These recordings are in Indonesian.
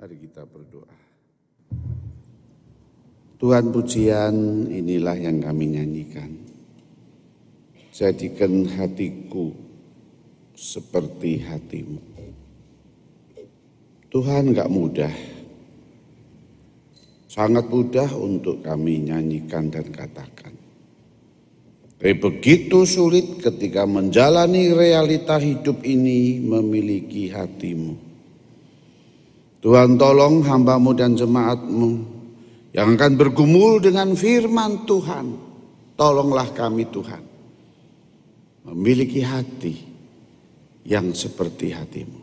Mari kita berdoa. Tuhan pujian, inilah yang kami nyanyikan. Jadikan hatiku seperti hatimu. Tuhan, gak mudah. Sangat mudah untuk kami nyanyikan dan katakan. Tapi begitu sulit ketika menjalani realita hidup ini memiliki hatimu. Tuhan, tolong hamba-Mu dan jemaat-Mu yang akan bergumul dengan firman Tuhan. Tolonglah kami Tuhan memiliki hati yang seperti hatimu.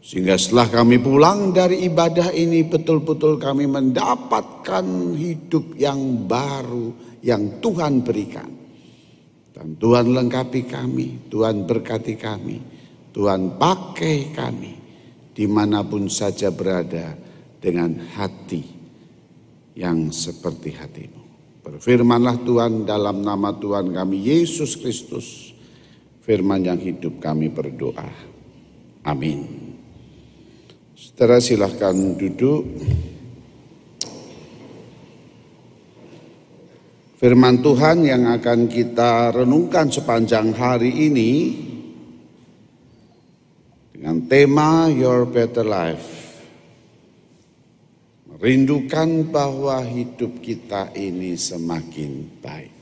Sehingga setelah kami pulang dari ibadah ini, betul-betul kami mendapatkan hidup yang baru yang Tuhan berikan. Dan Tuhan lengkapi kami, Tuhan berkati kami, Tuhan pakai kami dimanapun saja berada dengan hati yang seperti hatimu. Berfirmanlah Tuhan dalam nama Tuhan kami, Yesus Kristus, firman yang hidup kami berdoa. Amin. Saudara silahkan duduk. Firman Tuhan yang akan kita renungkan sepanjang hari ini dengan tema Your Better Life, merindukan bahwa hidup kita ini semakin baik.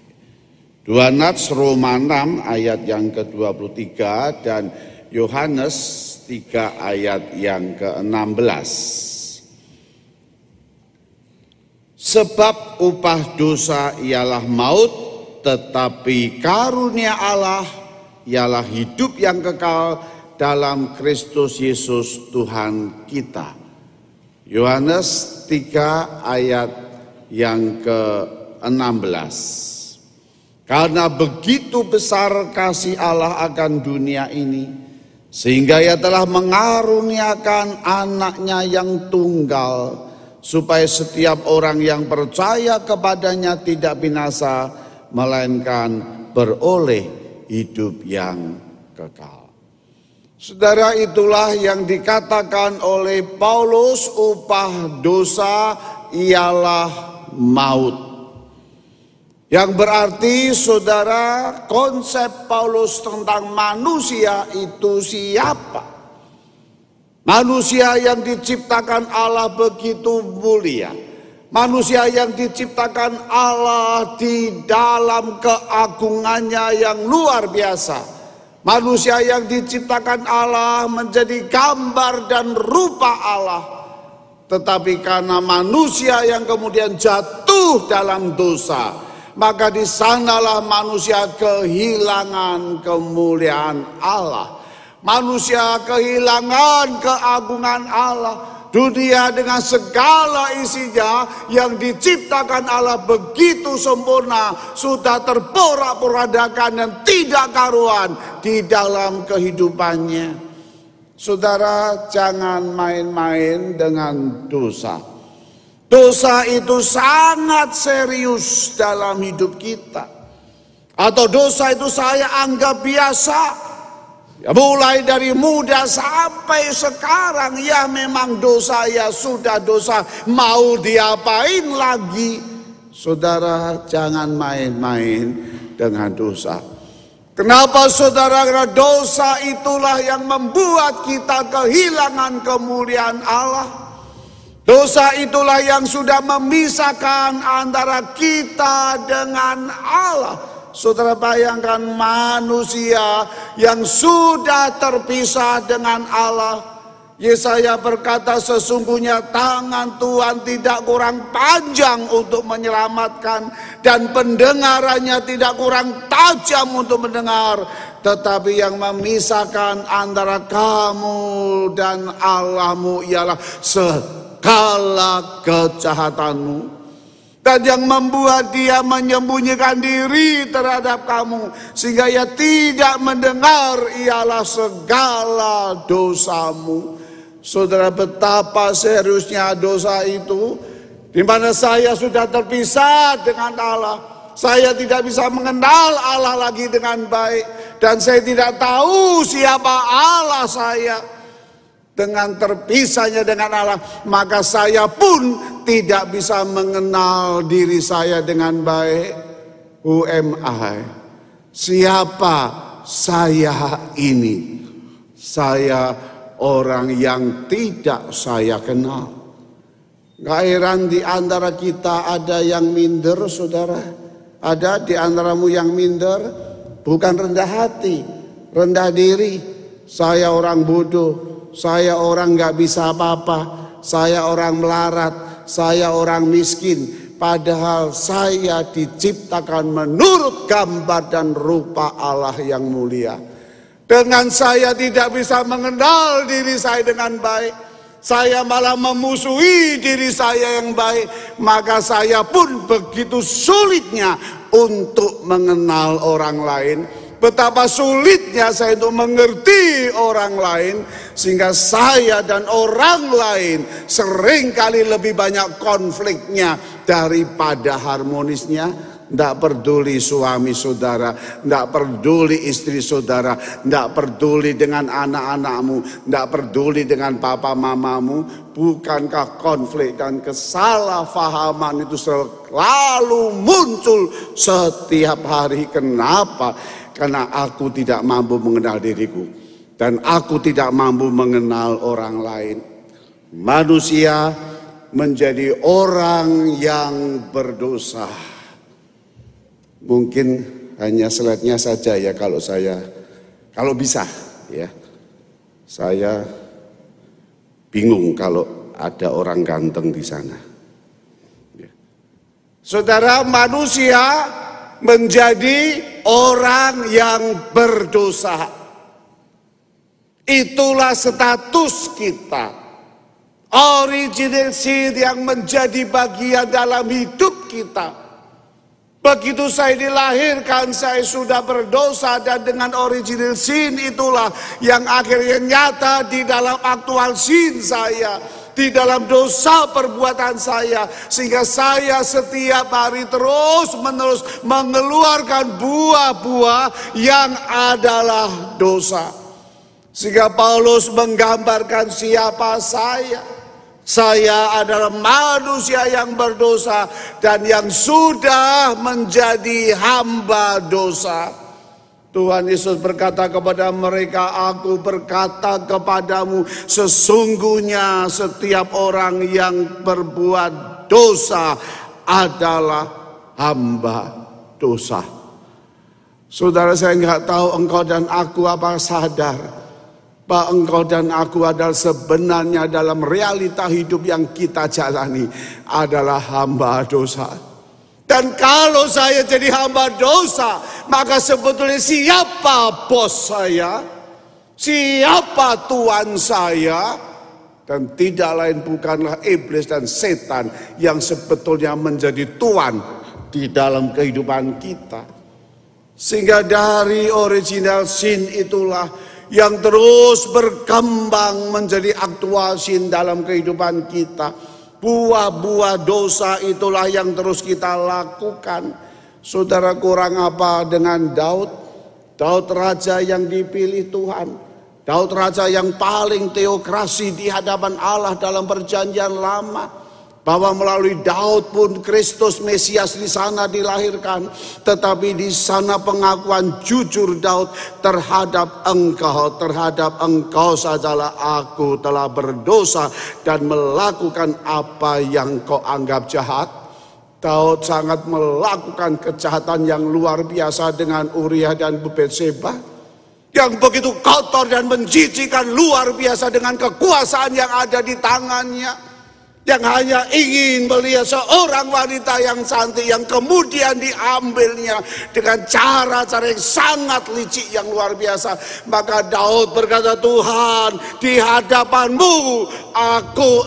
Dua nats Roma 6 ayat yang ke-23 dan Yohanes 3 ayat yang ke-16. Sebab upah dosa ialah maut, tetapi karunia Allah ialah hidup yang kekal dalam Kristus Yesus Tuhan kita. Yohanes 3 ayat yang ke-16. Karena begitu besar kasih Allah akan dunia ini, sehingga Ia telah mengaruniakan anaknya yang tunggal, supaya setiap orang yang percaya kepadanya tidak binasa, melainkan beroleh hidup yang kekal. Saudara, itulah yang dikatakan oleh Paulus, upah dosa ialah maut. Yang berarti saudara, konsep Paulus tentang manusia itu siapa? Manusia yang diciptakan Allah begitu mulia. Manusia yang diciptakan Allah di dalam keagungannya yang luar biasa. Manusia yang diciptakan Allah menjadi gambar dan rupa Allah. Tetapi karena manusia yang kemudian jatuh dalam dosa, maka di sanalah manusia kehilangan kemuliaan Allah. Manusia kehilangan keagungan Allah. Dunia dengan segala isinya yang diciptakan Allah begitu sempurna, sudah terporak-porandakan dan tidak karuan di dalam kehidupannya. Saudara, jangan main-main dengan dosa. Dosa itu sangat serius dalam hidup kita. Atau dosa itu saya anggap biasa. Ya, mulai dari muda sampai sekarang, ya memang dosa, ya sudah dosa. Mau diapain lagi? Saudara, jangan main-main dengan dosa. Kenapa saudara? Karena dosa itulah yang membuat kita kehilangan kemuliaan Allah. Dosa itulah yang sudah memisahkan antara kita dengan Allah. Saudara, bayangkan manusia yang sudah terpisah dengan Allah. Yesaya berkata, sesungguhnya tangan Tuhan tidak kurang panjang untuk menyelamatkan, dan pendengarannya tidak kurang tajam untuk mendengar. Tetapi yang memisahkan antara kamu dan Allahmu ialah segala kejahatanmu, dan yang membuat Dia menyembunyikan diri terhadap kamu, sehingga Ia tidak mendengar, ialah segala dosamu. Saudara, betapa seriusnya dosa itu, di mana saya sudah terpisah dengan Allah, saya tidak bisa mengenal Allah lagi dengan baik, dan saya tidak tahu siapa Allah saya. Dengan terpisahnya dengan Allah, maka saya pun tidak bisa mengenal diri saya dengan baik. Who am I? Siapa saya ini? Saya orang yang tidak saya kenal. Gak heran di antara kita ada yang minder, saudara. Ada di antaramu yang minder, bukan rendah hati, rendah diri. Saya orang bodoh. Saya orang gak bisa apa-apa, saya orang melarat, saya orang miskin. Padahal saya diciptakan menurut gambar dan rupa Allah yang mulia. Dengan saya tidak bisa mengenal diri saya dengan baik, saya malah memusuhi diri saya yang baik. Maka saya pun begitu sulitnya untuk mengenal orang lain. Betapa sulitnya saya untuk mengerti orang lain, sehingga saya dan orang lain seringkali lebih banyak konfliknya daripada harmonisnya. Tidak peduli suami saudara, tidak peduli istri saudara, tidak peduli dengan anak-anakmu, tidak peduli dengan papa mamamu. Bukankah konflik dan kesalahpahaman itu selalu muncul setiap hari? Kenapa? Karena aku tidak mampu mengenal diriku, dan aku tidak mampu mengenal orang lain. Manusia menjadi orang yang berdosa. Mungkin hanya slide-nya saja ya, kalau bisa ya. Saya bingung kalau ada orang ganteng di sana. Ya. Saudara, manusia menjadi orang yang berdosa. Itulah status kita. Original sin yang menjadi bagian dalam hidup kita. Begitu saya dilahirkan, saya sudah berdosa, dan dengan original sin itulah yang akhirnya nyata di dalam aktual sin saya, di dalam dosa perbuatan saya, sehingga saya setiap hari terus-menerus mengeluarkan buah-buah yang adalah dosa. Sehingga Paulus menggambarkan siapa saya. Saya adalah manusia yang berdosa dan yang sudah menjadi hamba dosa. Tuhan Yesus berkata kepada mereka, "Aku berkata kepadamu, sesungguhnya setiap orang yang berbuat dosa adalah hamba dosa." Saudara, saya nggak tahu engkau dan aku apa sadar. Pak, engkau dan aku adalah sebenarnya dalam realita hidup yang kita jalani adalah hamba dosa. Dan kalau saya jadi hamba dosa, maka sebetulnya siapa bos saya? Siapa tuan saya? Dan tidak lain bukanlah iblis dan setan yang sebetulnya menjadi tuan di dalam kehidupan kita. Sehingga dari original sin itulah yang terus berkembang menjadi aktual sin dalam kehidupan kita. Buah-buah dosa itulah yang terus kita lakukan. Saudara, kurang apa dengan Daud? Daud raja yang dipilih Tuhan. Daud raja yang paling teokrasi di hadapan Allah dalam perjanjian lama. Bahwa melalui Daud pun Kristus Mesias di sana dilahirkan. Tetapi di sana pengakuan jujur Daud, terhadap engkau sajalah aku telah berdosa dan melakukan apa yang kau anggap jahat. Daud sangat melakukan kejahatan yang luar biasa dengan Uriah dan Batsyeba. Yang begitu kotor dan menjijikan luar biasa dengan kekuasaan yang ada di tangannya. Yang hanya ingin melihat seorang wanita yang cantik, yang kemudian diambilnya dengan cara-cara yang sangat licik yang luar biasa. Maka Daud berkata, "Tuhan, di hadapanmu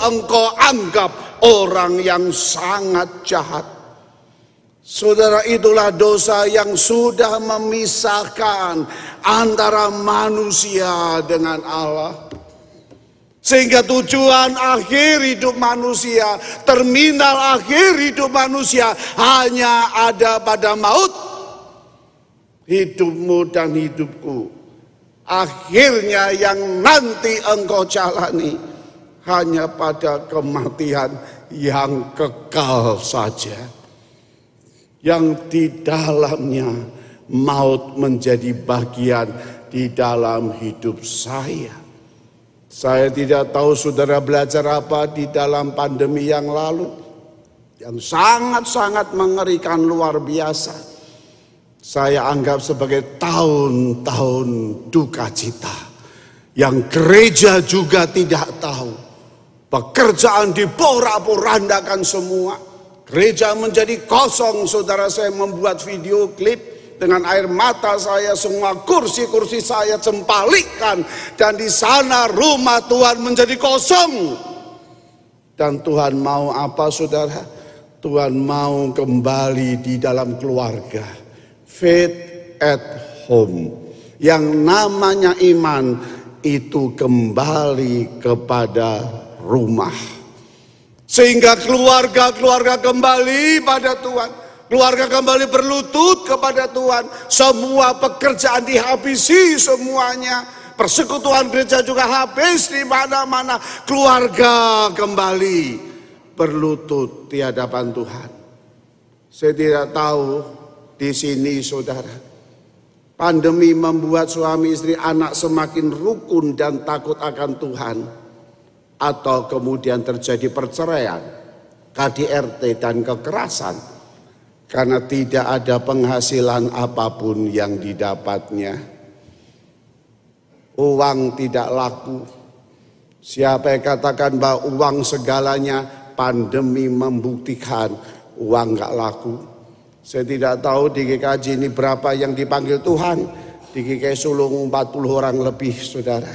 engkau anggap orang yang sangat jahat." Saudara, itulah dosa yang sudah memisahkan antara manusia dengan Allah. Sehingga tujuan akhir hidup manusia, terminal akhir hidup manusia hanya ada pada maut. Hidupmu dan hidupku Akhirnya yang nanti engkau jalani hanya pada kematian yang kekal saja, yang di dalamnya maut menjadi bagian di dalam hidup saya. Saya tidak tahu saudara belajar apa di dalam pandemi yang lalu, yang sangat-sangat mengerikan luar biasa. Saya anggap sebagai tahun-tahun duka cita. Yang gereja juga tidak tahu. Pekerjaan diporak-porandakan semua. Gereja menjadi kosong, saudara. Saya membuat video klip. Dengan air mata saya, semua kursi-kursi saya cembalikkan. Dan di sana rumah Tuhan menjadi kosong. Dan Tuhan mau apa, saudara? Tuhan mau kembali di dalam keluarga. Faith at home. Yang namanya iman itu kembali kepada rumah. Sehingga keluarga-keluarga kembali pada Tuhan. Keluarga kembali berlutut kepada Tuhan. Semua pekerjaan dihabisi semuanya. Persekutuan gereja juga habis di mana-mana. Keluarga kembali berlutut di hadapan Tuhan. Saya tidak tahu di sini, saudara. Pandemi membuat suami istri anak semakin rukun dan takut akan Tuhan. Atau kemudian terjadi perceraian, KDRT dan kekerasan. Karena tidak ada penghasilan apapun yang didapatnya. Uang tidak laku. Siapa yang katakan bahwa uang segalanya, pandemi membuktikan uang gak laku. Saya tidak tahu di GKJ ini berapa yang dipanggil Tuhan. Di GKI Sulung 40 orang lebih, saudara.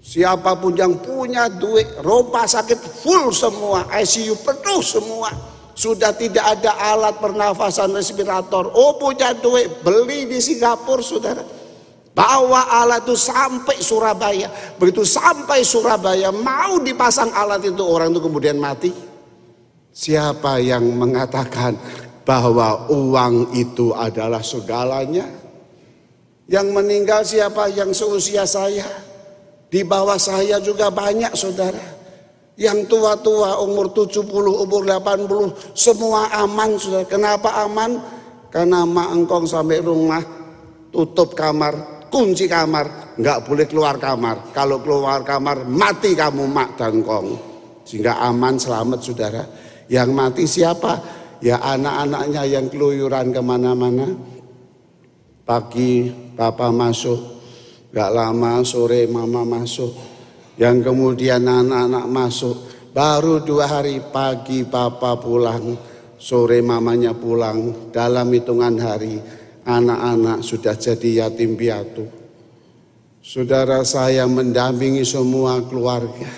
Siapapun yang punya duit, rumah sakit full semua, ICU penuh semua. Sudah tidak ada alat pernafasan respirator. Oh, punya duit, beli di Singapura, saudara. Bawa alat itu sampai Surabaya. Begitu sampai Surabaya, mau dipasang alat itu, orang itu kemudian mati. Siapa yang mengatakan bahwa uang itu adalah segalanya? Yang meninggal siapa? Yang seusia saya. Di bawah saya juga banyak, saudara. Yang tua-tua umur 70, umur 80, semua aman, saudara. Kenapa aman? Karena mak engkong sampai rumah, tutup kamar, kunci kamar, nggak boleh keluar kamar. Kalau keluar kamar, mati kamu mak dan kong. Sehingga aman, selamat, saudara. Yang mati siapa? Ya anak-anaknya yang keluyuran kemana-mana. Pagi papa masuk, nggak lama sore mama masuk. Yang kemudian anak-anak masuk, baru 2 hari, pagi papa pulang, sore mamanya pulang. Dalam hitungan hari, anak-anak sudah jadi yatim piatu. Saudara, saya mendampingi semua keluarga.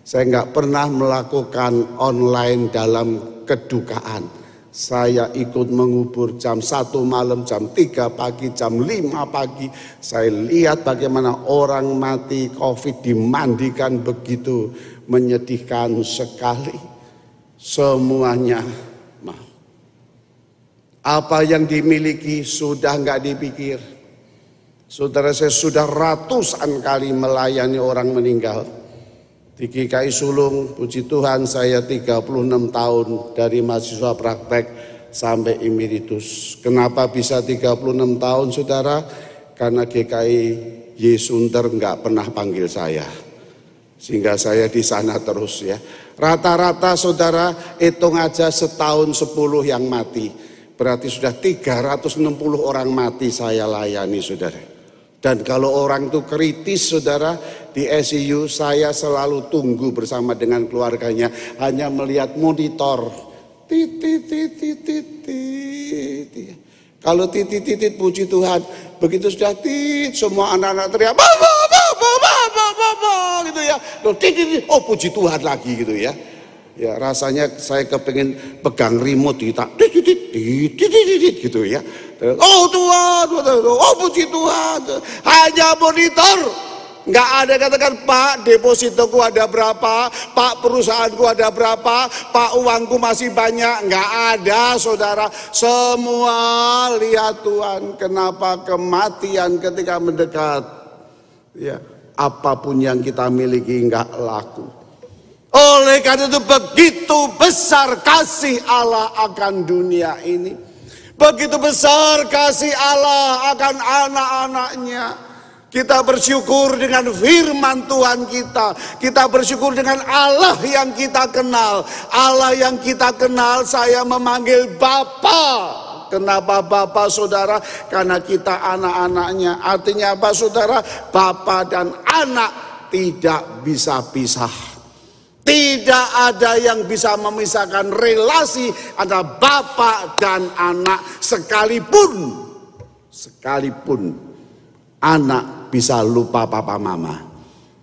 Saya nggak pernah melakukan online dalam kedukaan. Saya ikut mengubur jam 1 malam, jam 3 pagi, jam 5 pagi. Saya lihat bagaimana orang mati COVID dimandikan begitu. Menyedihkan sekali. Semuanya mau. Apa yang dimiliki sudah nggak dipikir. Saudara, saya sudah ratusan kali melayani orang meninggal. Di GKI Sulung, puji Tuhan, saya 36 tahun dari mahasiswa praktek sampai emeritus. Kenapa bisa 36 tahun, saudara? Karena GKI Yesunter nggak pernah panggil saya. Sehingga saya di sana terus, ya. Rata-rata, saudara, hitung aja setahun 10 yang mati. Berarti sudah 360 orang mati saya layani, saudara. Dan kalau orang itu kritis, saudara, di ICU saya selalu tunggu bersama dengan keluarganya. Hanya melihat monitor. Tit. Kalau tit, puji Tuhan. Begitu sudah tit, semua anak-anak teriak. Gitu ya. Oh, puji Tuhan lagi gitu ya. Ya, rasanya saya kepengen pegang remote gitu ya. Oh Tuhan, oh puji Tuhan, hanya monitor. Nggak ada katakan, Pak, depositoku ada berapa, Pak, perusahaanku ada berapa, Pak, uangku masih banyak. Nggak ada, saudara. Semua lihat Tuhan. Kenapa? Kematian ketika mendekat, ya, apapun yang kita miliki nggak laku. Oleh karena itu begitu besar kasih Allah akan dunia ini, begitu besar kasih Allah akan anak-anaknya. Kita bersyukur dengan firman Tuhan kita. Kita bersyukur dengan Allah yang kita kenal. Allah yang kita kenal saya memanggil Bapa. Kenapa Bapa, saudara? Karena kita anak-anaknya. Artinya apa, saudara? Bapa dan anak tidak bisa pisah. Tidak ada yang bisa memisahkan relasi antara Bapa dan anak. Sekalipun anak bisa lupa papa mama,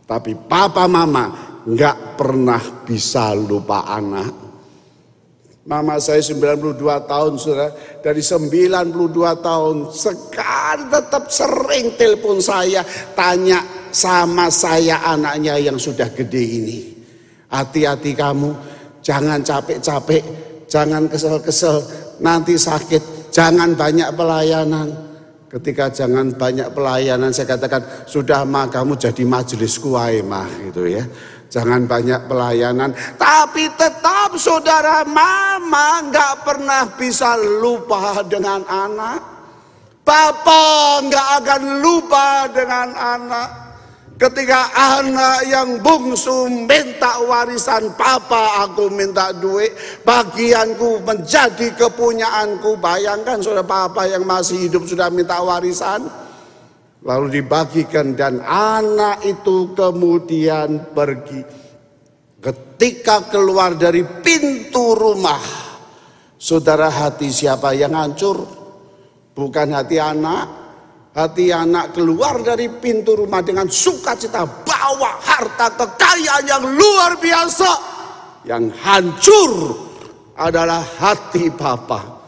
tapi papa mama nggak pernah bisa lupa anak. Mama saya 92 tahun, saudara. Dari 92 tahun sekali tetap sering telepon saya, tanya sama saya anaknya yang sudah gede ini. Hati-hati kamu, jangan capek-capek, jangan kesel-kesel, nanti sakit, jangan banyak pelayanan. Ketika jangan banyak pelayanan, saya katakan, sudah ma, kamu jadi majelisku ae ma, gitu ya. Jangan banyak pelayanan, tapi tetap saudara, mama nggak pernah bisa lupa dengan anak. Papa nggak akan lupa dengan anak. Ketika anak yang bungsu minta warisan, Papa aku minta duit, bagianku menjadi kepunyaanku. Bayangkan saudara, Papa yang masih hidup sudah minta warisan, lalu dibagikan dan anak itu kemudian pergi. Ketika keluar dari pintu rumah, saudara, hati siapa yang hancur? Bukan hati anak. Hati anak keluar dari pintu rumah dengan sukacita, bawa harta kekayaan yang luar biasa. Yang hancur adalah hati Papa.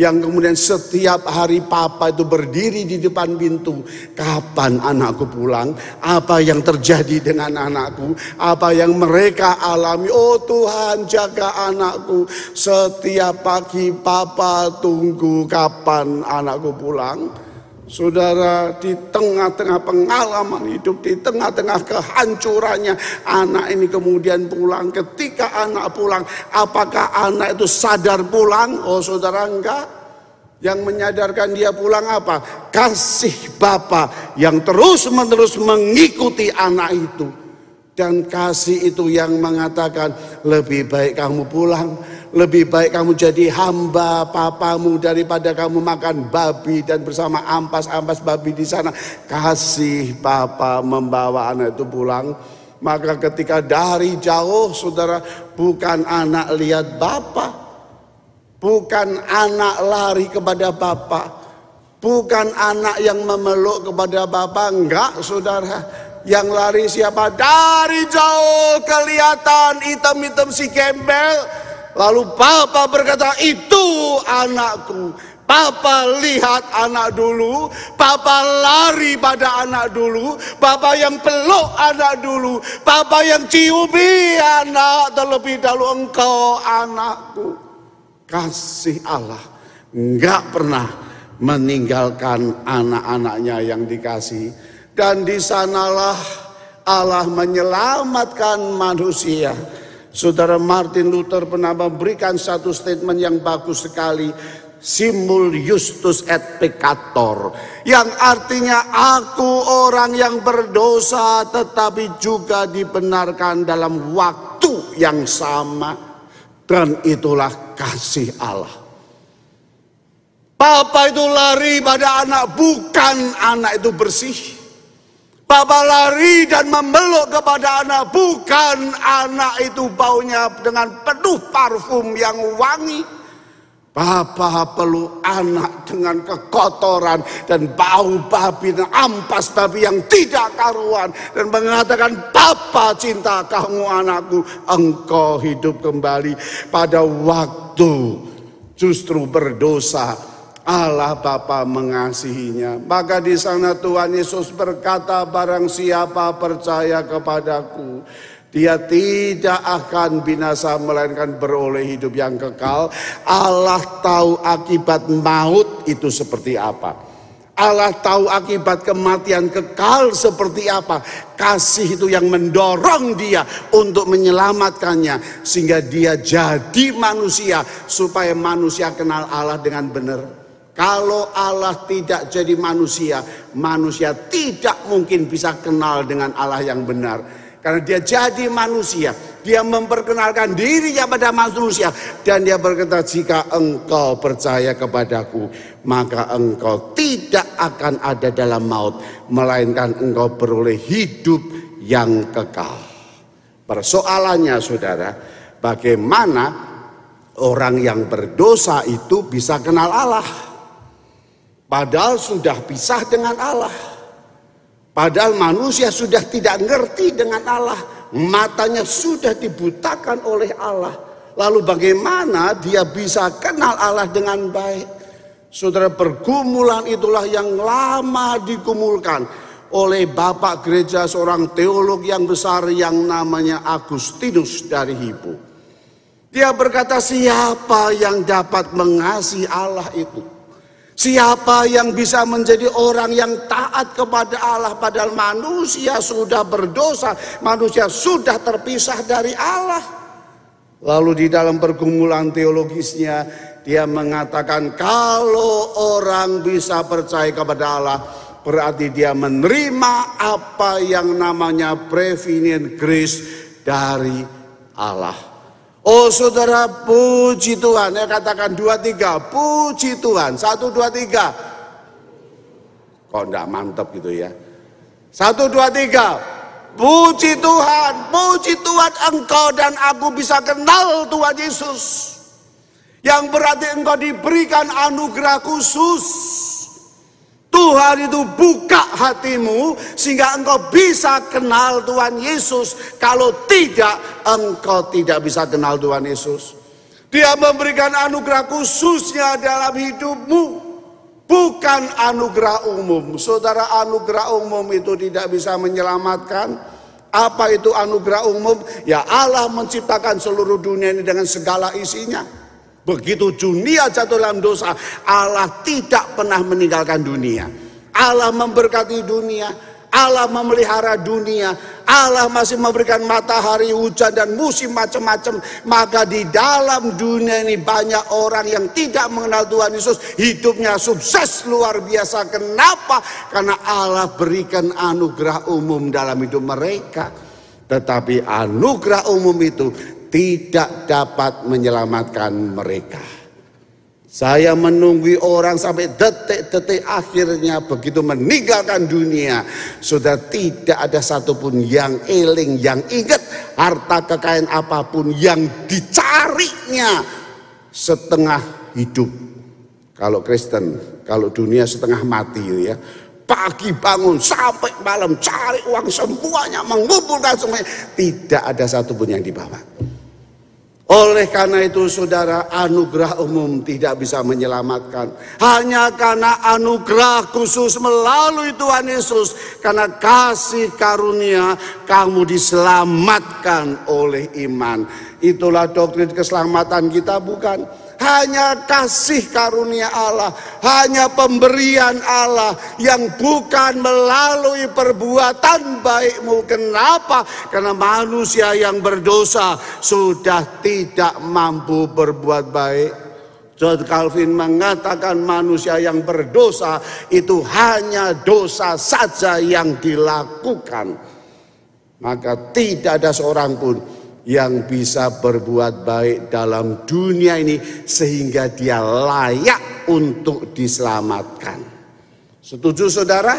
Yang kemudian setiap hari Papa itu berdiri di depan pintu. Kapan anakku pulang? Apa yang terjadi dengan anakku? Apa yang mereka alami? Oh Tuhan, jaga anakku. Setiap pagi Papa tunggu kapan anakku pulang. Saudara, di tengah-tengah pengalaman hidup, di tengah-tengah kehancurannya, anak ini kemudian pulang. Ketika anak pulang, apakah anak itu sadar pulang? Oh saudara, enggak. Yang menyadarkan dia pulang apa? Kasih Bapa yang terus-menerus mengikuti anak itu. Dan kasih itu yang mengatakan, lebih baik kamu pulang. Lebih baik kamu jadi hamba papamu daripada kamu makan babi dan bersama ampas-ampas babi di sana. Kasih Papa membawa anak itu pulang. Maka ketika dari jauh, saudara, bukan anak lihat Bapa. Bukan anak lari kepada Bapa. Bukan anak yang memeluk kepada Bapa. Enggak, saudara. Yang lari siapa? Dari jauh kelihatan hitam-hitam si gembel. Lalu Papa berkata, itu anakku. Papa lihat anak dulu, Papa lari pada anak dulu, Papa yang peluk anak dulu, Papa yang ciumi anak terlebih dahulu. Engkau anakku. Kasih Allah nggak pernah meninggalkan anak-anaknya yang dikasih. Dan di sanalah Allah menyelamatkan manusia. Saudara, Martin Luther pernah memberikan satu statement yang bagus sekali. Simul justus et peccator. Yang artinya, aku orang yang berdosa tetapi juga dibenarkan dalam waktu yang sama. Dan itulah kasih Allah. Papa itu lari pada anak, bukan anak itu bersih. Papa lari dan memeluk kepada anak, bukan anak itu baunya dengan penuh parfum yang wangi. Papa peluk anak dengan kekotoran dan bau babi dan ampas babi yang tidak karuan. Dan mengatakan, Papa cinta kamu anakku, engkau hidup kembali. Pada waktu justru berdosa Allah Bapa mengasihinya. Maka di sana Tuhan Yesus berkata, barang siapa percaya kepadaku, dia tidak akan binasa melainkan beroleh hidup yang kekal. Allah tahu akibat maut itu seperti apa. Allah tahu akibat kematian kekal seperti apa. Kasih itu yang mendorong dia untuk menyelamatkannya. Sehingga dia jadi manusia. Supaya manusia kenal Allah dengan benar. Kalau Allah tidak jadi manusia, manusia tidak mungkin bisa kenal dengan Allah yang benar. Karena dia jadi manusia, dia memperkenalkan dirinya pada manusia. Dan dia berkata, jika engkau percaya kepadaku, maka engkau tidak akan ada dalam maut, melainkan engkau beroleh hidup yang kekal. Persoalannya saudara, bagaimana orang yang berdosa itu bisa kenal Allah? Padahal sudah pisah dengan Allah. Padahal manusia sudah tidak ngerti dengan Allah. Matanya sudah dibutakan oleh Allah. Lalu bagaimana dia bisa kenal Allah dengan baik? Saudara, pergumulan itulah yang lama digumulkan oleh bapak gereja, seorang teolog yang besar yang namanya Agustinus dari Hippo. Dia berkata, siapa yang dapat mengasihi Allah itu? Siapa yang bisa menjadi orang yang taat kepada Allah, padahal manusia sudah berdosa, manusia sudah terpisah dari Allah. Lalu di dalam pergumulan teologisnya, dia mengatakan kalau orang bisa percaya kepada Allah, berarti dia menerima apa yang namanya prevenient grace dari Allah. Oh saudara, puji Tuhan. Ya, katakan 2, 3. Puji Tuhan. 1, 2, 3. Kok enggak mantap gitu ya. 1, 2, 3. Puji Tuhan. Puji Tuhan, engkau dan aku bisa kenal Tuhan Yesus. Yang berarti engkau diberikan anugerah khusus. Tuhan itu buka hatimu sehingga engkau bisa kenal Tuhan Yesus. Kalau tidak, engkau tidak bisa kenal Tuhan Yesus. Dia memberikan anugerah khususnya dalam hidupmu, bukan anugerah umum. Saudara, anugerah umum itu tidak bisa menyelamatkan. Apa itu anugerah umum? Ya, Allah menciptakan seluruh dunia ini dengan segala isinya. Begitu dunia jatuh dalam dosa, Allah tidak pernah meninggalkan dunia. Allah memberkati dunia, Allah memelihara dunia, Allah masih memberikan matahari, hujan, dan musim macam-macam. Maka di dalam dunia ini banyak orang yang tidak mengenal Tuhan Yesus. Hidupnya sukses luar biasa. Kenapa? Karena Allah berikan anugerah umum dalam hidup mereka. Tetapi anugerah umum itu tidak dapat menyelamatkan mereka. Saya menunggu orang sampai detik-detik akhirnya begitu meninggalkan dunia. Sudah tidak ada satupun yang eling, yang ingat harta kekayaan apapun yang dicarinya setengah hidup. Kalau Kristen, kalau dunia setengah mati ya. Pagi bangun sampai malam cari uang semuanya, mengumpulkan semuanya. Tidak ada satupun yang dibawa. Oleh karena itu saudara, anugerah umum tidak bisa menyelamatkan. Hanya karena anugerah khusus melalui Tuhan Yesus. Karena kasih karunia kamu diselamatkan oleh iman. Itulah doktrin keselamatan kita, bukan? Hanya kasih karunia Allah, hanya pemberian Allah yang bukan melalui perbuatan baikmu. Kenapa? Karena manusia yang berdosa sudah tidak mampu berbuat baik. John Calvin mengatakan manusia yang berdosa itu hanya dosa saja yang dilakukan. Maka tidak ada seorang pun yang bisa berbuat baik dalam dunia ini sehingga dia layak untuk diselamatkan. Setuju saudara?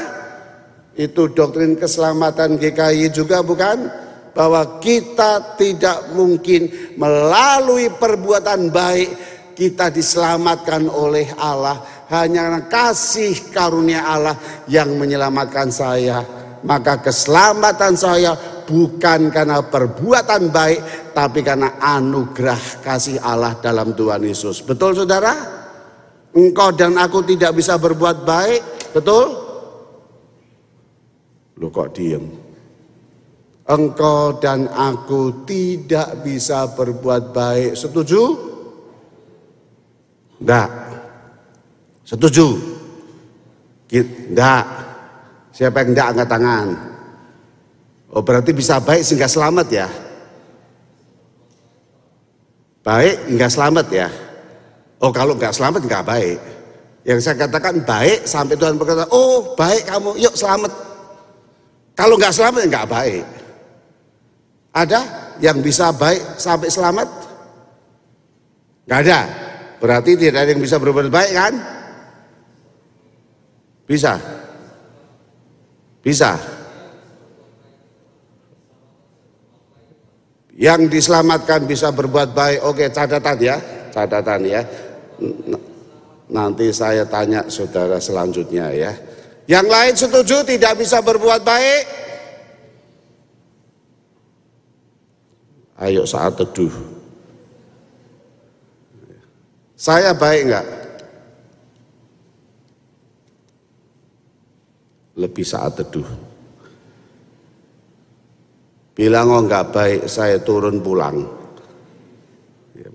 Itu doktrin keselamatan GKI juga, bukan? Bahwa kita tidak mungkin melalui perbuatan baik kita diselamatkan oleh Allah. Hanya kasih karunia Allah yang menyelamatkan saya. Maka keselamatan saya bukan karena perbuatan baik, tapi karena anugerah kasih Allah dalam Tuhan Yesus. Betul saudara? Engkau dan aku tidak bisa berbuat baik, betul? Loh kok diem? Engkau dan aku tidak bisa berbuat baik, setuju? Enggak. Setuju? Enggak. Siapa yang enggak angkat tangan? Oh berarti bisa baik sehingga selamat ya? Baik enggak selamat ya? Oh kalau nggak selamat nggak baik. Yang saya katakan baik sampai Tuhan berkata, oh baik kamu, yuk selamat. Kalau nggak selamat nggak baik. Ada yang bisa baik sampai selamat? Nggak ada. Berarti tidak ada yang bisa berbuat baik kan? Bisa? Bisa. Yang diselamatkan bisa berbuat baik. Oke catatan ya, catatan ya. Nanti saya tanya saudara selanjutnya ya. Yang lain setuju tidak bisa berbuat baik? Ayo saat teduh. Saya baik enggak? Lebih saat teduh. Bilang oh enggak baik, saya turun pulang.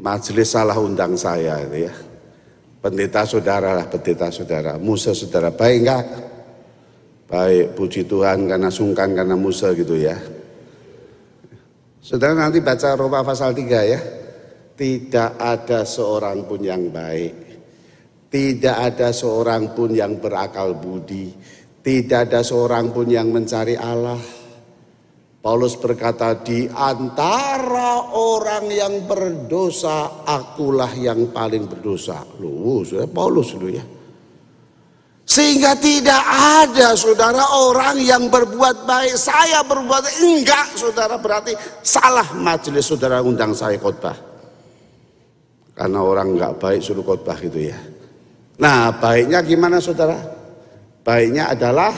Majelis salah undang saya ya. Pendeta saudara lah, pendeta saudara. Musa saudara, baik enggak? Baik, puji Tuhan karena sungkan karena Musa gitu ya. Saudara nanti baca Roma pasal 3 ya. Tidak ada seorang pun yang baik. Tidak ada seorang pun yang berakal budi. Tidak ada seorang pun yang mencari Allah. Paulus berkata, di antara orang yang berdosa, akulah yang paling berdosa. Loh, saudara Paulus dulu ya. Sehingga tidak ada saudara orang yang berbuat baik. Saya berbuat enggak, saudara, berarti salah majelis saudara undang saya khotbah. Karena orang enggak baik suruh khotbah gitu ya. Nah, baiknya gimana saudara? Baiknya adalah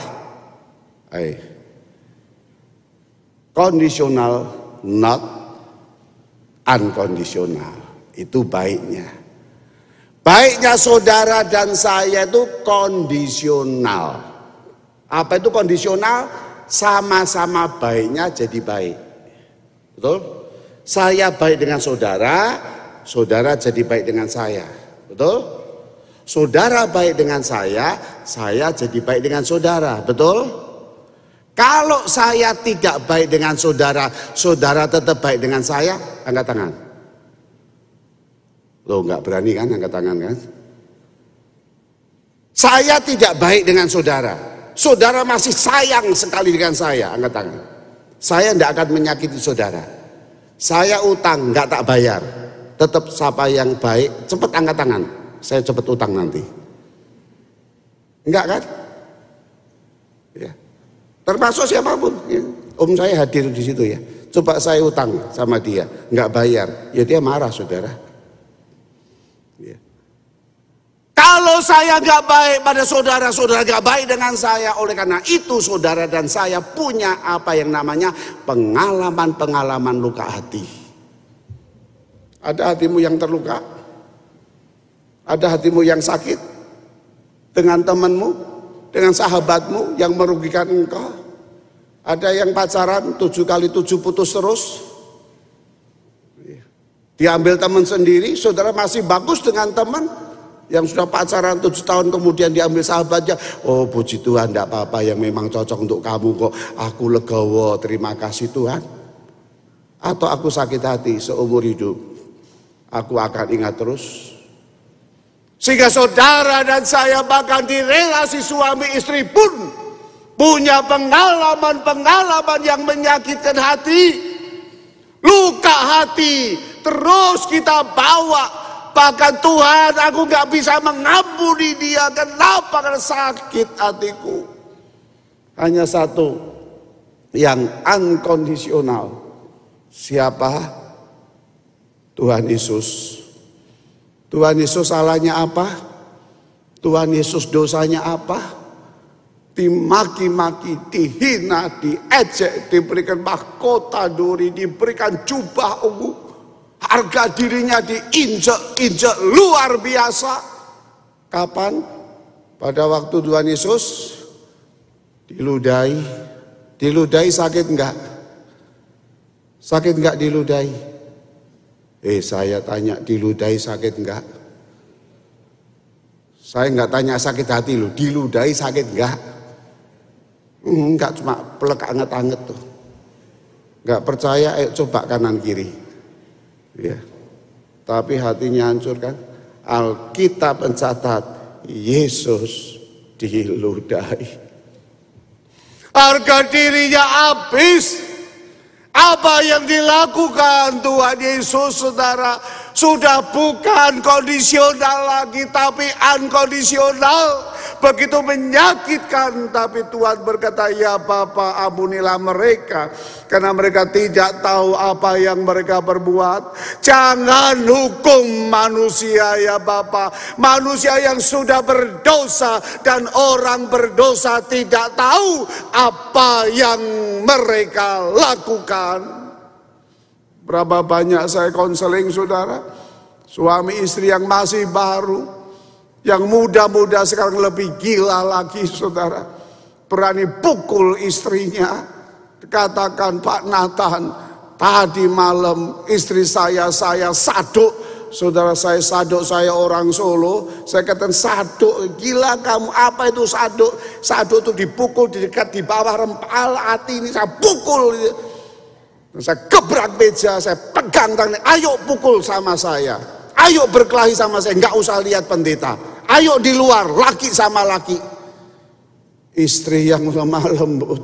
kondisional, not unconditional. Itu baiknya. Baiknya saudara dan saya itu kondisional. Apa itu kondisional? Sama-sama baiknya jadi baik. Betul? Saya baik dengan saudara, saudara jadi baik dengan saya. Betul? Saudara baik dengan saya jadi baik dengan saudara. Betul? Kalau saya tidak baik dengan saudara, saudara tetap baik dengan saya, angkat tangan. Loh nggak berani kan angkat tangan kan? Saya tidak baik dengan saudara, saudara masih sayang sekali dengan saya, angkat tangan. Saya tidak akan menyakiti saudara. Saya utang nggak tak bayar, tetap siapa yang baik, cepat angkat tangan. Saya cepat utang nanti. Enggak kan? Ya. Termasuk siapapun, ya. Om saya hadir di situ ya. Coba saya utang sama dia, nggak bayar, ya dia marah saudara. Ya. Kalau saya nggak baik pada saudara, saudara nggak baik dengan saya. Oleh karena itu saudara dan saya punya apa yang namanya pengalaman-pengalaman luka hati. Ada hatimu yang terluka, ada hatimu yang sakit dengan temanmu, dengan sahabatmu yang merugikan engkau. Ada yang pacaran 7 kali 7 putus terus. Diambil teman sendiri, saudara masih bagus dengan teman. Yang sudah pacaran 7 tahun kemudian diambil sahabatnya. Oh puji Tuhan, tidak apa-apa, yang memang cocok untuk kamu kok. Aku legowo, terima kasih Tuhan. Atau aku sakit hati seumur hidup. Aku akan ingat terus. Sehingga saudara dan saya bahkan di relasi suami istri pun punya pengalaman-pengalaman yang menyakitkan hati. Luka hati terus kita bawa. Bahkan Tuhan aku gak bisa mengampuni dia. Kenapa? Karena sakit hatiku. Hanya satu yang unconditional. Siapa? Tuhan Yesus. Tuhan Yesus salahnya apa? Tuhan Yesus dosanya apa? Dimaki-maki, dihina, diejek, diberikan mahkota duri, diberikan jubah ungu. Harga dirinya diinjek-injek luar biasa. Kapan? Pada waktu Tuhan Yesus diludahi. Diludahi sakit enggak? Sakit enggak diludahi? Saya tanya, diludahi sakit enggak? Saya enggak tanya sakit hati loh, diludahi sakit enggak? Enggak, cuma pelek anget-anget tuh. Enggak percaya, coba kanan kiri. Ya. Tapi hatinya hancur kan? Alkitab mencatat Yesus diludahi. Harga dirinya habis. Apa yang dilakukan Tuhan Yesus, saudara, sudah bukan kondisional lagi, tapi unkondisional. Begitu menyakitkan, tapi Tuhan berkata, ya Bapa, ampunilah mereka, karena mereka tidak tahu apa yang mereka perbuat. Jangan hukum manusia ya Bapa, manusia yang sudah berdosa, dan orang berdosa tidak tahu apa yang mereka lakukan. Berapa banyak saya konseling saudara, suami istri yang masih baru, yang muda-muda sekarang lebih gila lagi saudara, berani pukul istrinya. Katakan, Pak Nathan, tadi malam istri saya saduk. Saudara, saya saduk, saya orang Solo, saya katakan saduk. Gila kamu, apa itu saduk? Saduk itu dipukul di dekat, di bawah rempal hati ini, saya pukul. Saya gebrak meja, saya pegang tangannya, ayo pukul sama saya, ayo berkelahi sama saya, nggak usah lihat pendeta, ayo di luar, laki sama laki. Istri yang lemah lembut,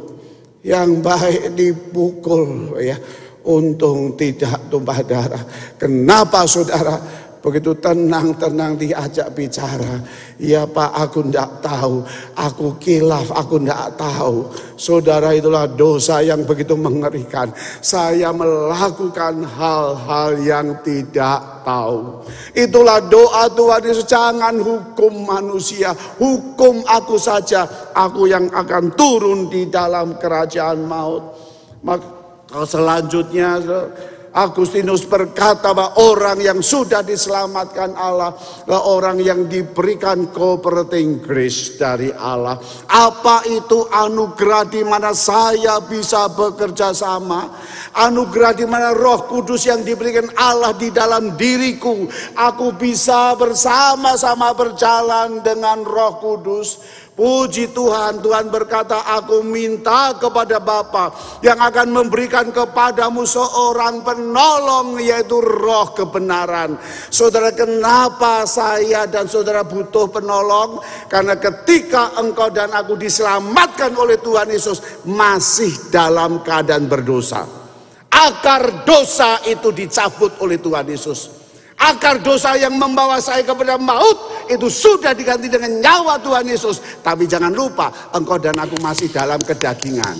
yang baik dipukul ya, untung tidak tumpah darah. Kenapa saudara? Begitu tenang-tenang diajak bicara. Ya Pak, aku tidak tahu. Aku kilaf, aku tidak tahu. Saudara, itulah dosa yang begitu mengerikan. Saya melakukan hal-hal yang tidak tahu. Itulah doa Tuhan Yesus. Jangan hukum manusia. Hukum aku saja. Aku yang akan turun di dalam kerajaan maut. Maka selanjutnya, Agustinus berkata bahwa orang yang sudah diselamatkan Allah adalah orang yang diberikan cooperating grace dari Allah. Apa itu anugerah di mana saya bisa bekerja sama? Anugerah di mana Roh Kudus yang diberikan Allah di dalam diriku, aku bisa bersama-sama berjalan dengan Roh Kudus. Puji Tuhan, Tuhan berkata, aku minta kepada Bapa yang akan memberikan kepadamu seorang penolong, yaitu Roh kebenaran. Saudara, kenapa saya dan saudara butuh penolong? Karena ketika engkau dan aku diselamatkan oleh Tuhan Yesus, masih dalam keadaan berdosa. Akar dosa itu dicabut oleh Tuhan Yesus. Akar dosa yang membawa saya kepada maut itu sudah diganti dengan nyawa Tuhan Yesus. Tapi jangan lupa, engkau dan aku masih dalam kedagingan.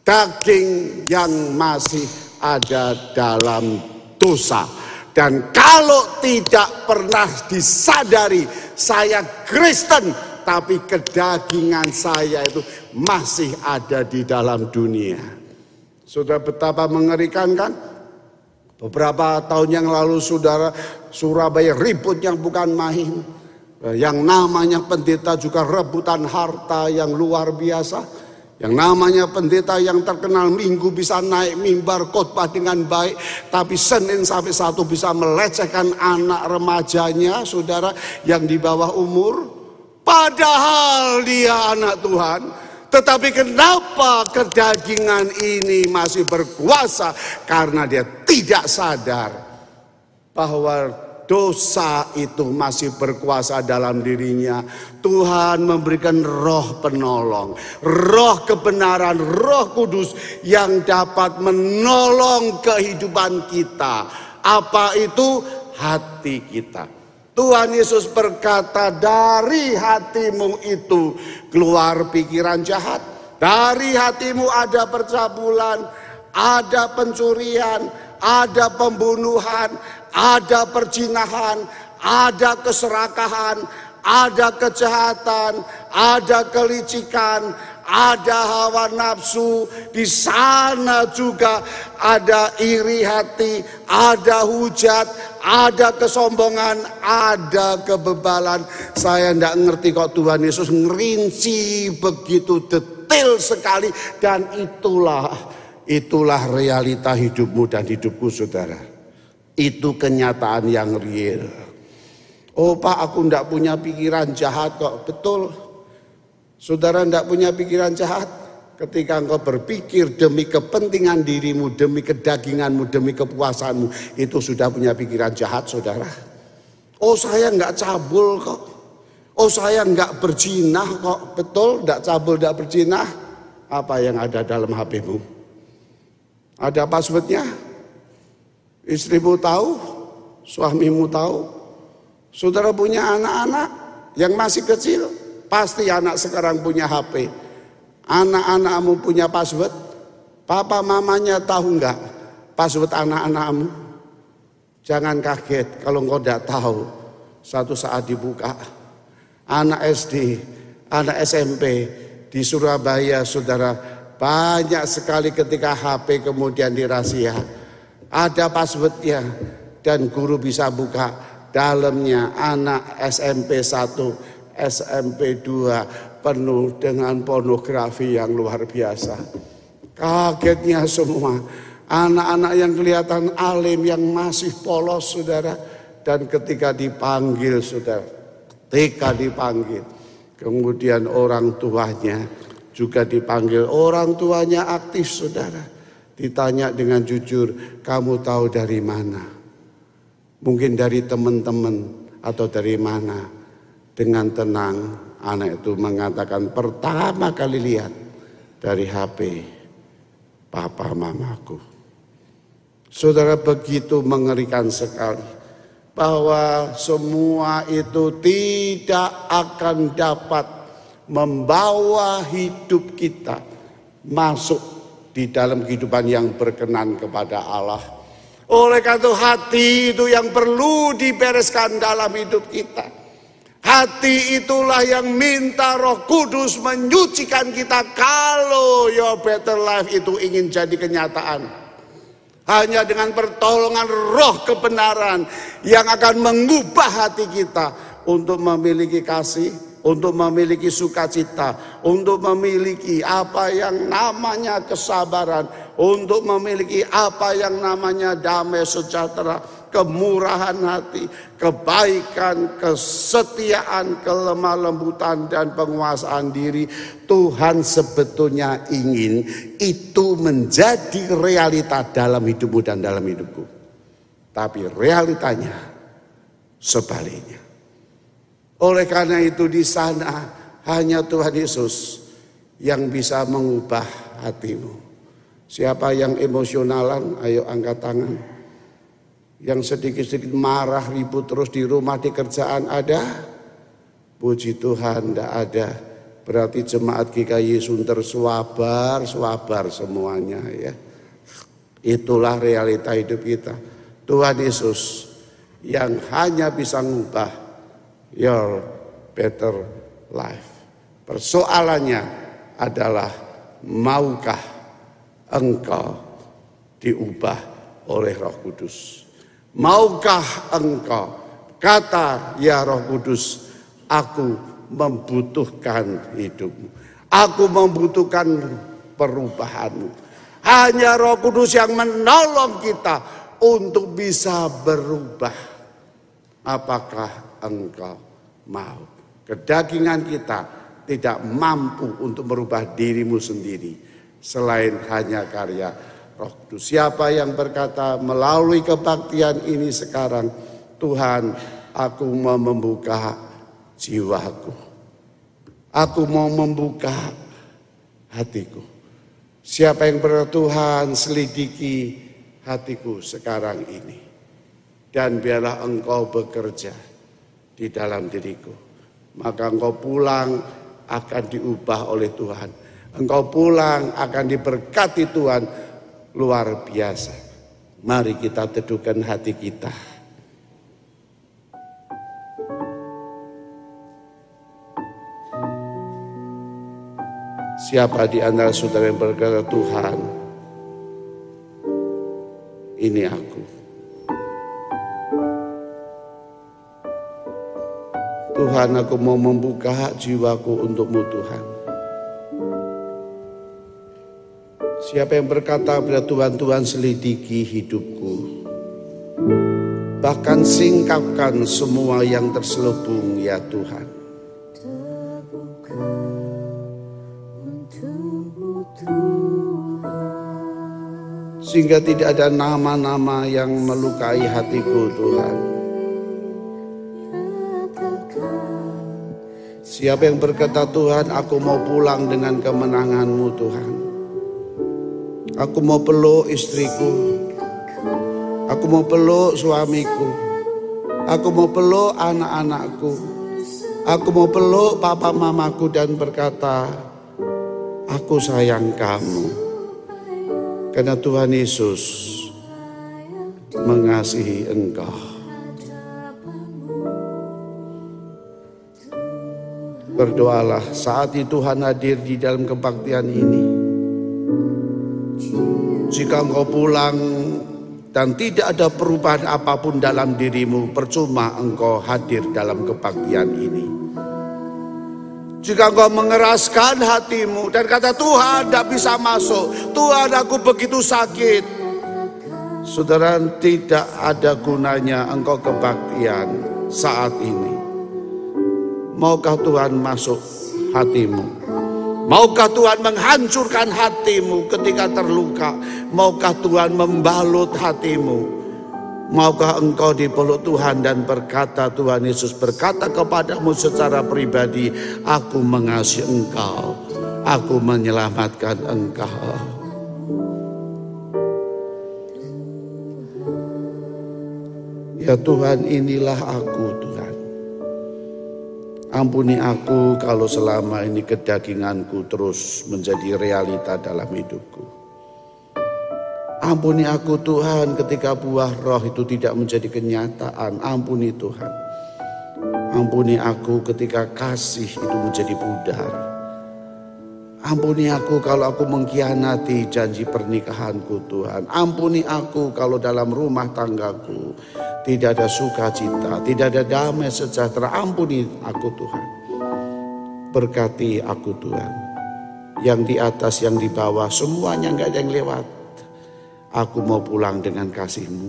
Daging yang masih ada dalam dosa. Dan kalau tidak pernah disadari, saya Kristen, tapi kedagingan saya itu masih ada di dalam dunia. Sudah betapa mengerikan kan? Beberapa tahun yang lalu saudara, Surabaya ribut yang bukan main. Yang namanya pendeta juga rebutan harta yang luar biasa. Yang namanya pendeta yang terkenal minggu bisa naik mimbar khotbah dengan baik. Tapi Senin sampai Sabtu bisa melecehkan anak remajanya saudara yang di bawah umur. Padahal dia anak Tuhan. Tetapi kenapa kedagingan ini masih berkuasa? Karena dia tidak sadar bahwa dosa itu masih berkuasa dalam dirinya. Tuhan memberikan Roh penolong, Roh kebenaran, Roh Kudus yang dapat menolong kehidupan kita. Apa itu? Hati kita. Tuhan Yesus berkata, dari hatimu itu keluar pikiran jahat. Dari hatimu ada percabulan, ada pencurian, ada pembunuhan, ada perzinahan, ada keserakahan, ada kejahatan, ada kelicikan, ada hawa nafsu, di sana juga ada iri hati, ada hujat, ada kesombongan, ada kebebalan. Saya tidak ngerti kok Tuhan Yesus ngerinci begitu detail sekali. Dan itulah realita hidupmu dan hidupku, saudara. Itu kenyataan yang real. Oh Pak, aku tidak punya pikiran jahat kok. Betul. Saudara tidak punya pikiran jahat. Ketika engkau berpikir demi kepentingan dirimu, demi kedaginganmu, demi kepuasanmu, itu sudah punya pikiran jahat, saudara. Oh saya nggak cabul kok. Oh saya nggak berzinah kok. Betul, nggak cabul, nggak berzinah. Apa yang ada dalam HP-mu? Ada passwordnya? Istrimu tahu, suamimu tahu, saudara punya anak-anak yang masih kecil, pasti anak sekarang punya HP. Anak-anakmu punya password, papa mamanya tahu nggak password anak-anakmu? Jangan kaget kalau engkau tidak tahu, suatu saat dibuka. Anak SD, anak SMP di Surabaya, saudara, banyak sekali ketika HP kemudian dirahasia. Ada passwordnya dan guru bisa buka. Dalamnya anak SMP 1, SMP 2 penuh dengan pornografi yang luar biasa. Kagetnya semua. Anak-anak yang kelihatan alim, yang masih polos, saudara. Dan ketika dipanggil, saudara. Ketika dipanggil. Kemudian orang tuanya juga dipanggil. Orang tuanya aktif, saudara. Ditanya dengan jujur, kamu tahu dari mana? Mungkin dari teman-teman atau dari mana? Dengan tenang, anak itu mengatakan, pertama kali lihat dari HP, papa mamaku. Saudara, begitu mengerikan sekali. Bahwa semua itu tidak akan dapat membawa hidup kita masuk di dalam kehidupan yang berkenan kepada Allah. Oleh karena itu hati itu yang perlu dibereskan dalam hidup kita. Hati itulah yang minta Roh Kudus menyucikan kita kalau your better life itu ingin jadi kenyataan. Hanya dengan pertolongan roh kebenaran yang akan mengubah hati kita untuk memiliki kasih, untuk memiliki sukacita, untuk memiliki apa yang namanya kesabaran, untuk memiliki apa yang namanya damai sejahtera, kemurahan hati, kebaikan, kesetiaan, kelemah lembutan, dan penguasaan diri. Tuhan sebetulnya ingin itu menjadi realita dalam hidupmu dan dalam hidupku. Tapi realitanya sebaliknya. Oleh karena itu di sana hanya Tuhan Yesus yang bisa mengubah hatimu. Siapa yang emosionalan, ayo angkat tangan. Yang sedikit-sedikit marah, ribut terus di rumah, di kerjaan ada? Puji Tuhan, tidak ada. Berarti jemaat GKI Sunter swabar semuanya ya. Itulah realita hidup kita. Tuhan Yesus yang hanya bisa mengubah your better life. Persoalannya adalah maukah engkau diubah oleh Roh Kudus? Maukah engkau kata ya Roh Kudus, aku membutuhkan hidupmu. Aku membutuhkan perubahanmu. Hanya Roh Kudus yang menolong kita untuk bisa berubah. Apakah engkau mau? Kedagingan kita tidak mampu untuk merubah dirimu sendiri selain hanya karya Roh Kudus. Siapa yang berkata melalui kebaktian ini sekarang, Tuhan, aku mau membuka jiwaku, aku mau membuka hatiku. Siapa yang berkata, Tuhan, selidiki hatiku sekarang ini dan biarlah engkau bekerja di dalam diriku, maka engkau pulang akan diubah oleh Tuhan. Engkau pulang akan diberkati Tuhan luar biasa. Mari kita teduhkan hati kita. Siapa di antara saudara yang berkata, Tuhan, ini aku. Tuhan, aku mau membuka jiwaku untukmu, Tuhan. Siapa yang berkata kepada Tuhan, Tuhan selidiki hidupku. Bahkan singkapkan semua yang terselubung, ya Tuhan. Sehingga tidak ada nama-nama yang melukai hatiku, Tuhan. Siapa yang berkata, Tuhan, aku mau pulang dengan kemenangan-Mu, Tuhan. Aku mau peluk istriku. Aku mau peluk suamiku. Aku mau peluk anak-anakku. Aku mau peluk papa mamaku dan berkata, aku sayang kamu. Karena Tuhan Yesus mengasihi engkau. Berdoalah saat itu Tuhan hadir di dalam kebaktian ini. Jika engkau pulang dan tidak ada perubahan apapun dalam dirimu, percuma engkau hadir dalam kebaktian ini. Jika engkau mengeraskan hatimu dan kata Tuhan tidak bisa masuk, Tuhan aku begitu sakit, saudara, tidak ada gunanya engkau kebaktian saat ini. Maukah Tuhan masuk hatimu? Maukah Tuhan menghancurkan hatimu ketika terluka? Maukah Tuhan membalut hatimu? Maukah engkau dipeluk Tuhan dan berkata, Tuhan Yesus berkata kepadamu secara pribadi, aku mengasihi engkau, aku menyelamatkan engkau. Ya Tuhan, inilah aku, Tuhan. Ampuni aku kalau selama ini kedaginganku terus menjadi realita dalam hidupku. Ampuni aku Tuhan ketika buah roh itu tidak menjadi kenyataan. Ampuni Tuhan. Ampuni aku ketika kasih itu menjadi pudar. Ampuni aku kalau aku mengkhianati janji pernikahanku Tuhan. Ampuni aku kalau dalam rumah tanggaku tidak ada sukacita, tidak ada damai sejahtera. Ampuni aku Tuhan. Berkati aku Tuhan. Yang di atas, yang di bawah, semuanya enggak ada yang lewat. Aku mau pulang dengan kasih-Mu.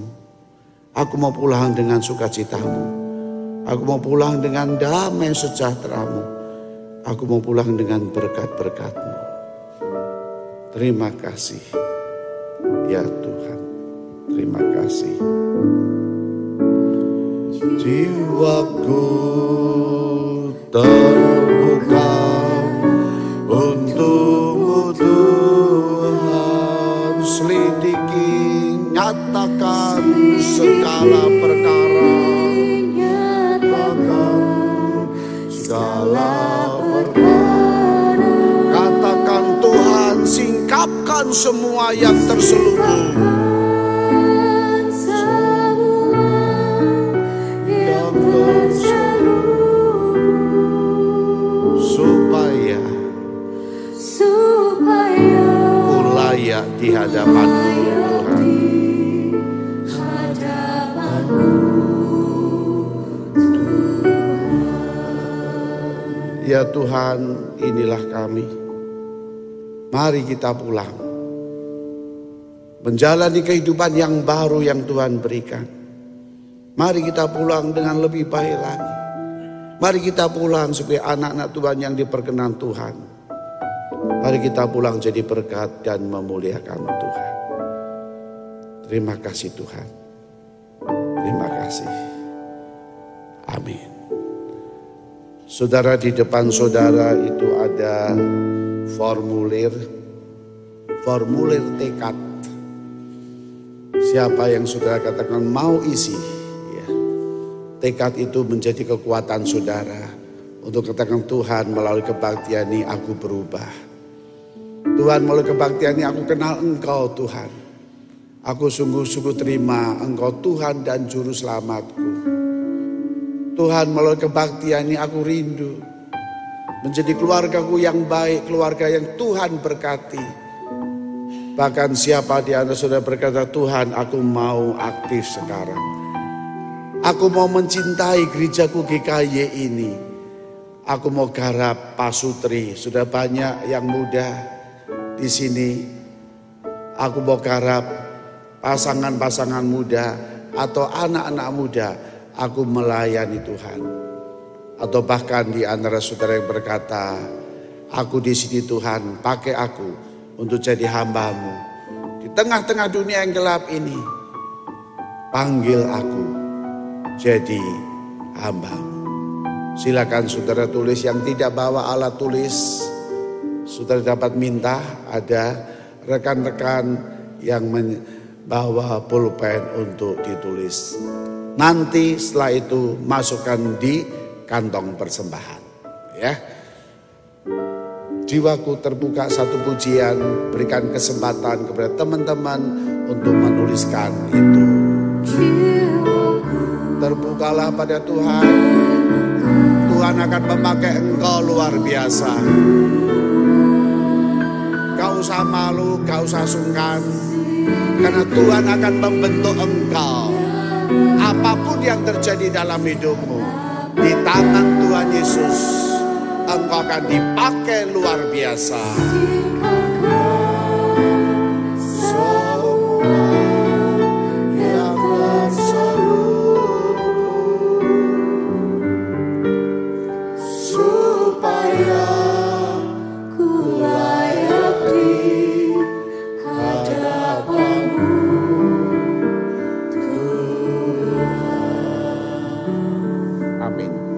Aku mau pulang dengan sukacita-Mu. Aku mau pulang dengan damai sejahtera-Mu. Aku mau pulang dengan berkat-berkat-Mu. Terima kasih. Ya Tuhan. Terima kasih. Jiwaku terbuka untukmu Tuhan, selidiki, nyatakan segala perkara, katakan Tuhan, singkapkan semua yang terselubung. Di hadapan-Mu Tuhan. Ya Tuhan, inilah kami. Mari kita pulang. Menjalani kehidupan yang baru yang Tuhan berikan. Mari kita pulang dengan lebih baik lagi. Mari kita pulang sebagai anak-anak Tuhan yang diperkenan Tuhan. Mari kita pulang jadi berkat dan memuliakan Tuhan. Terima kasih Tuhan. Terima kasih. Amin. Saudara, di depan saudara itu ada formulir tekad. Siapa yang saudara katakan mau isi, ya. Tekad itu menjadi kekuatan saudara untuk katakan Tuhan melalui kebaktian ini aku berubah. Tuhan, melalui kebaktian ini aku kenal Engkau Tuhan. Aku sungguh-sungguh terima Engkau Tuhan dan Juru Selamatku. Tuhan, melalui kebaktian ini aku rindu. menjadi keluargaku yang baik, keluarga yang Tuhan berkati. Bahkan siapa di Anda sudah berkata, Tuhan aku mau aktif sekarang. Aku mau mencintai gerejaku GKY ini. Aku mau garap pasutri. Sudah banyak yang muda di sini. Aku mau garap pasangan-pasangan muda atau anak-anak muda. Aku melayani Tuhan. Atau bahkan di antara saudara yang berkata, aku di sini Tuhan, pakai aku untuk jadi hamba-Mu. Di tengah-tengah dunia yang gelap ini, panggil aku jadi hamba-Mu. Silakan saudara tulis, yang tidak bawa alat tulis, saudara dapat minta. Ada rekan-rekan yang membawa pulpen untuk ditulis. Nanti setelah itu masukkan di kantong persembahan, ya. Jiwaku terbuka, satu pujian, berikan kesempatan kepada teman-teman untuk menuliskan itu. Terbukalah pada Tuhan. Tuhan akan memakai engkau luar biasa. Kau usah malu, kau usah sungkan, karena Tuhan akan membentuk engkau. Apapun yang terjadi dalam hidupmu, di tangan Tuhan Yesus, engkau akan dipakai luar biasa. Amin.